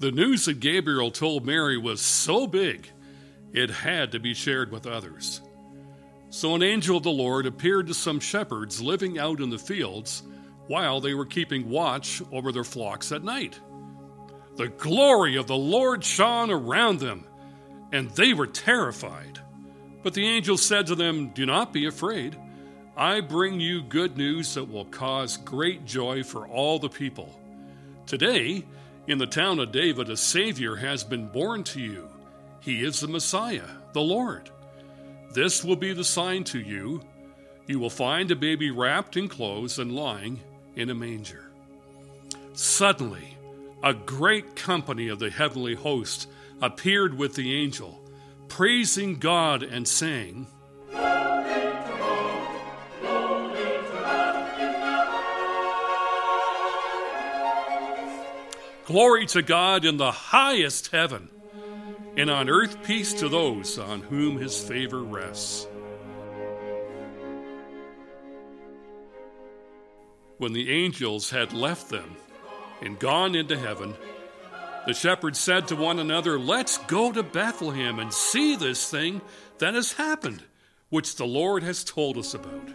The news that Gabriel told Mary was so big, it had to be shared with others. So an angel of the Lord appeared to some shepherds living out in the fields while they were keeping watch over their flocks at night. The glory of the Lord shone around them, and they were terrified. But the angel said to them, "Do not be afraid. I bring you good news that will cause great joy for all the people. Today, in the town of David, a Savior has been born to you. He is the Messiah, the Lord. This will be the sign to you. You will find a baby wrapped in clothes and lying in a manger." Suddenly, a great company of the heavenly host appeared with the angel, praising God and saying, "Glory to God in the highest heaven, and on earth peace to those on whom his favor rests." When the angels had left them and gone into heaven, the shepherds said to one another, "Let's go to Bethlehem and see this thing that has happened, which the Lord has told us about."